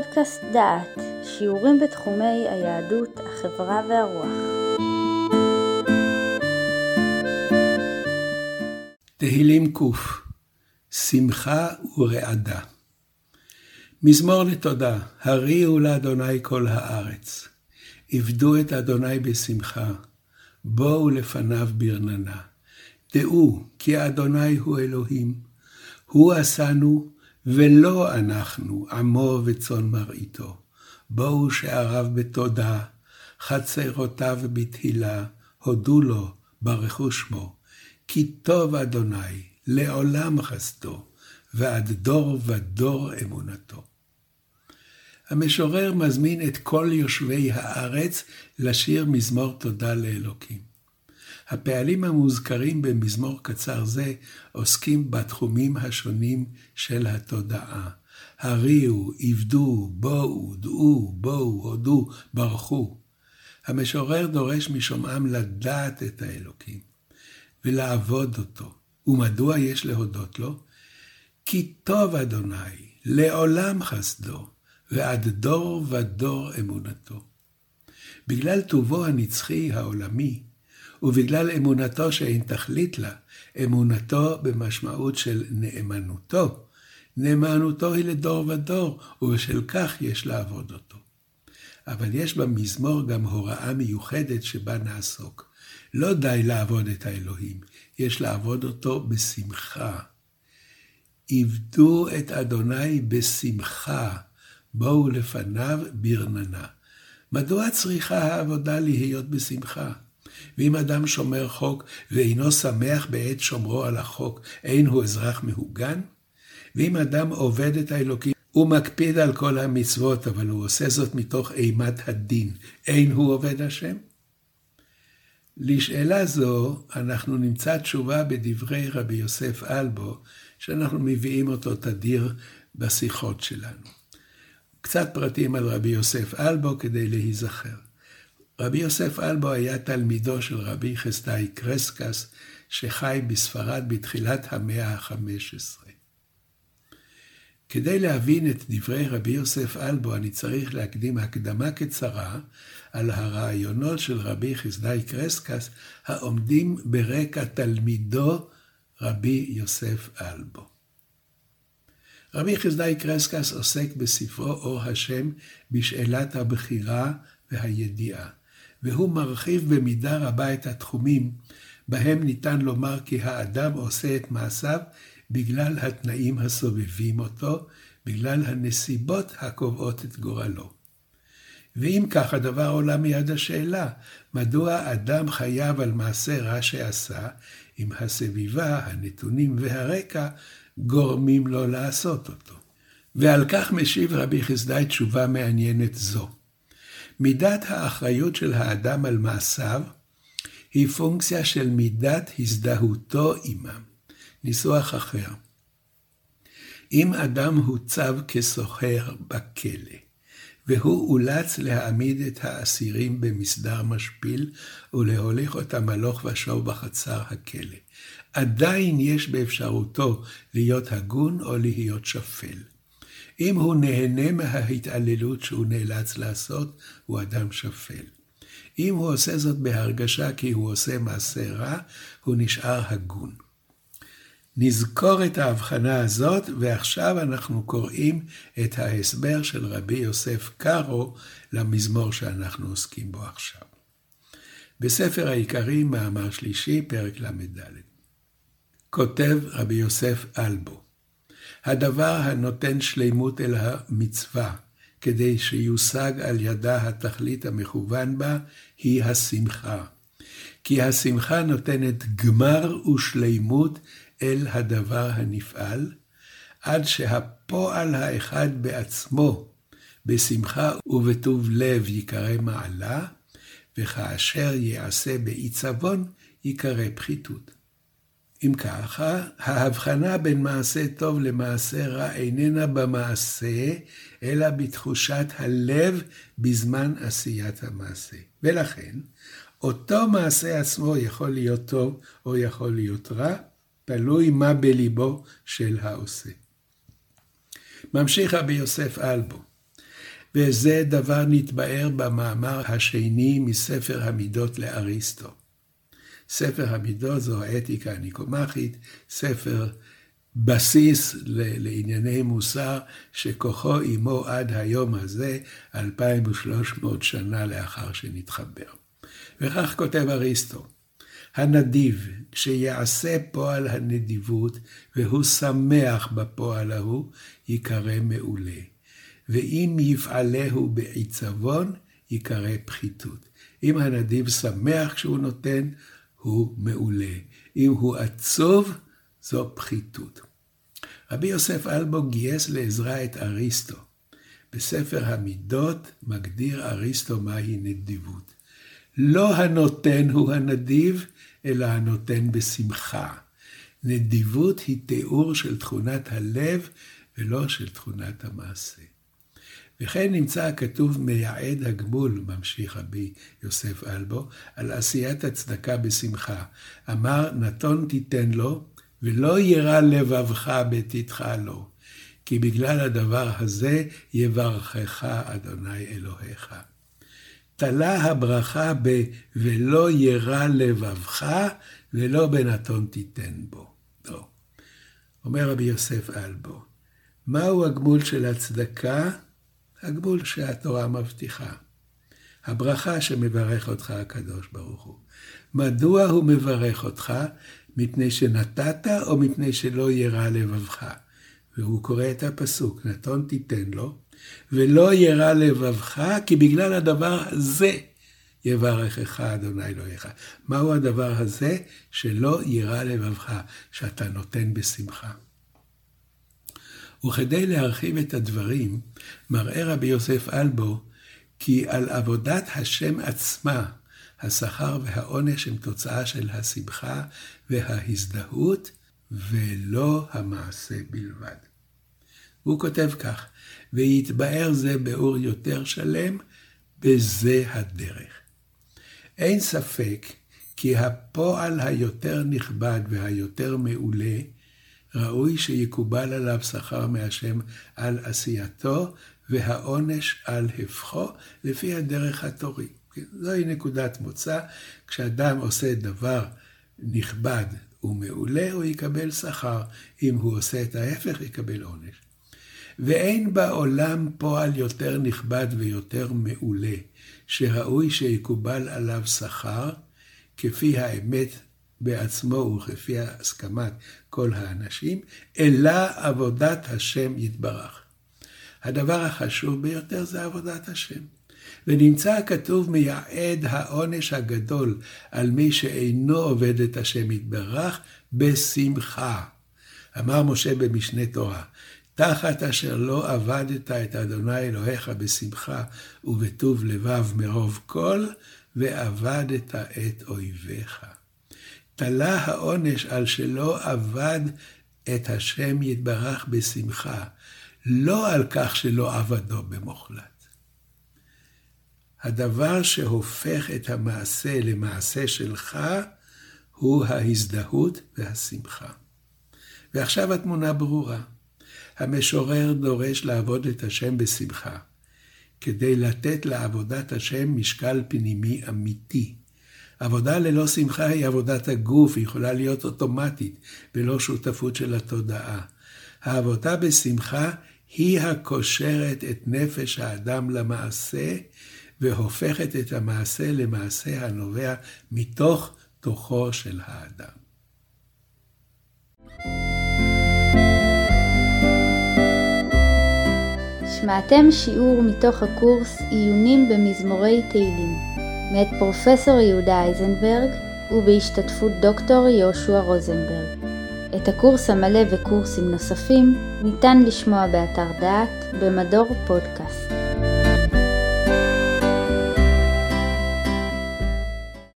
פודקאסט דעת, שיעורים בתחומי היהדות, החברה והרוח. תהילים קוף, שמחה ורעדה. מזמור לתודה, הריעו לאדוני כל הארץ. עבדו את אדוני בשמחה, בואו לפניו ברננה. דעו כי האדוני הוא אלוהים, הוא עשנו ולא אנחנו, עמו וצאן מרעיתו. בואו שעריו בתודה, חצרותיו בתהילה, הודו לו, ברכו שמו. כי טוב אדוני, לעולם חסדו, ועד דור ודור אמונתו. המשורר מזמין את כל יושבי הארץ לשיר מזמור תודה לאלוקים. הפעלים המוזכרים במזמור קצר זה עוסקים בתחומים השונים של התודעה. הריעו, עבדו, בואו, דעו, בואו, הודו, ברכו. המשורר דורש משומעם לדעת את האלוקים ולעבוד אותו. ומדוע יש להודות לו? כי טוב אדוני, לעולם חסדו, ועד דור ודור אמונתו. בגלל טובו הנצחי העולמי, ובגלל אמונתו שאין תכלית לה, אמונתו במשמעות של נאמנותו. נאמנותו היא לדור ודור, ובשל כך יש לעבוד אותו. אבל יש במזמור גם הוראה מיוחדת שבה נעסוק. לא די לעבוד את האלוהים, יש לעבוד אותו בשמחה. עבדו את אדוני בשמחה, בואו לפניו ברננה. מדוע צריכה העבודה להיות בשמחה? ואם אדם שומר חוק ואינו שמח בעת שומרו על החוק, אין הוא אזרח מהוגן? ואם אדם עובד את האלוקים, הוא מקפיד על כל המצוות, אבל הוא עושה זאת מתוך אימת הדין, אין הוא עובד השם? לשאלה זו אנחנו נמצא תשובה בדברי רבי יוסף אלבו, שאנחנו מביאים אותו תדיר בשיחות שלנו. קצת פרטים על רבי יוסף אלבו כדי להיזכר. רבי יוסף אלבו היה תלמידו של רבי חסדאי קרסקס, שחי בספרד בתחילת המאה ה-15. כדי להבין את דברי רבי יוסף אלבו, אני צריך להקדים הקדמה קצרה על הרעיונות של רבי חסדאי קרסקס, העומדים ברקע תלמידו רבי יוסף אלבו. רבי חסדאי קרסקס עוסק בספרו אור השם בשאלת הבחירה והידיעה, והוא מרחיב במידה רבה את התחומים בהם ניתן לומר כי האדם עושה את מעשיו בגלל התנאים הסובבים אותו, בגלל הנסיבות הקובעות את גורלו. ואם כך הדבר עולה מיד השאלה, מדוע אדם חייב על מעשה רע שעשה, אם הסביבה, הנתונים והרקע גורמים לו לעשות אותו? ועל כך משיב רבי חסדאי תשובה מעניינת זו. מידת האחריות של האדם על מעשיו היא פונקציה של מידת הזדהותו עמם. ניסוח אחר. אם אדם הוצב כסוחר בכלא, והוא אולץ להעמיד את האסירים במסדר משפיל ולהוליך אותם הלוך ושוב בחצר הכלא, עדיין יש באפשרותו להיות הגון או להיות שפל. אם הוא נהנה מההתעללות שהוא נאלץ לעשות, הוא אדם שפל. אם הוא עושה זאת בהרגשה כי הוא עושה מעשה רע, הוא נשאר הגון. נזכור את ההבחנה הזאת, ועכשיו אנחנו קוראים את ההסבר של רבי יוסף קארו למזמור שאנחנו עוסקים בו עכשיו. בספר העיקרי, מאמר שלישי, פרק ל"ד. כותב רבי יוסף אלבו, הדבר הנותן שלימות אל המצווה, כדי שיושג על ידה התכלית המכוון בה, היא השמחה. כי השמחה נותנת גמר ושלימות אל הדבר הנפעל, עד שהפועל האחד בעצמו, בשמחה ובטוב לב יקרא מעלה, וכאשר יעשה בעיצבון יקרא פחיתות. אם ככה, ההבחנה בין מעשה טוב למעשה רע איננה במעשה, אלא בתחושת הלב בזמן עשיית המעשה. ולכן, אותו מעשה עצמו יכול להיות טוב או יכול להיות רע, תלוי מה בליבו של העושה. ממשיך רבי יוסף אלבו, וזה דבר נתבאר במאמר השני מספר המידות לאריסטו. ספר המידות זו האתיקה הניקומחית, ספר בסיס לענייני מוסר שכוחו עמו עד היום הזה, 2300 שנה לאחר שנתחבר. וכך כותב אריסטו: הנדיב, כשיעשה פועל הנדיבות והוא שמח בפועל ההוא, יקרא מעולה. ואם יפעלהו בעיצבון, יקרא פחיתות. אם הנדיב שמח כשהוא נותן, הוא מעולה. אם הוא עצוב, זו פחיתות. רבי יוסף אלבו גייס לעזרה את אריסטו. בספר המידות מגדיר אריסטו מהי נדיבות. לא הנותן הוא הנדיב, אלא הנותן בשמחה. נדיבות היא תיאור של תכונת הלב ולא של תכונת המעשה. וכן נמצא הכתוב מייעד הגמול, ממשיך רבי יוסף אלבו, על עשיית הצדקה בשמחה. אמר, נתון תיתן לו, ולא ירא לבבך בתתך לו, כי בגלל הדבר הזה יברכך אדוני אלוהיך. תלה הברכה ולא ירא לבבך, ולא בנתון תיתן בו. לא. אומר רבי יוסף אלבו, מהו הגמול של הצדקה? הגבול שהתורה מבטיחה. הברכה שמברך אותך הקדוש ברוך הוא. מדוע הוא מברך אותך? מפני שנתת או מפני שלא ירא לבבך? והוא קורא את הפסוק, נתון תיתן לו, ולא ירא לבבך, כי בגלל הדבר הזה יברכך אדוני אלוהיך. מהו הדבר הזה? שלא ירא לבבך, שאתה נותן בשמחה. וכדי להרחיב את הדברים, מראה רבי יוסף אלבו, כי על עבודת השם עצמה, השכר והעונש הם תוצאה של השמחה וההזדהות, ולא המעשה בלבד. הוא כותב כך, ויתבאר זה באור יותר שלם, בזה הדרך. אין ספק כי הפועל היותר נכבד והיותר מעולה, ראוי שיקובל עליו שכר מהשם על עשייתו, והעונש על הפכו, לפי הדרך התורי. זוהי נקודת מוצא, כשאדם עושה דבר נכבד ומעולה, הוא יקבל שכר, אם הוא עושה את ההפך, יקבל עונש. ואין בעולם פועל יותר נכבד ויותר מעולה, שראוי שיקובל עליו שכר, כפי האמת בעצמו וכפי הסכמת כל האנשים, אלא עבודת השם יתברך. הדבר החשוב ביותר זה עבודת השם. ונמצא הכתוב מייעד העונש הגדול על מי שאינו עובד את השם יתברך בשמחה. אמר משה במשנה תורה, תחת אשר לא עבדת את אדוני אלוהיך בשמחה ובטוב לבב מרוב כל, ועבדת את אויביך. תלה העונש על שלא עבד את השם יתברך בשמחה, לא על כך שלא עבדו במוחלט. הדבר שהופך את המעשה למעשה שלך, הוא ההזדהות והשמחה. ועכשיו התמונה ברורה. המשורר דורש לעבוד את השם בשמחה, כדי לתת לעבודת השם משקל פנימי אמיתי. עבודה ללא שמחה היא עבודת הגוף, היא יכולה להיות אוטומטית, ולא שותפות של התודעה. העבודה בשמחה היא הקושרת את נפש האדם למעשה, והופכת את המעשה למעשה הנובע מתוך תוכו של האדם. שמעתם שיעור מתוך הקורס עיונים במזמורי תהילים. מאת פרופסור יהודה איזנברג ובהשתתפות דוקטור יושע רוזנברג. את הקורס המלא וקורסים נוספים ניתן לשמוע באתר דעת במדור פודקאסט.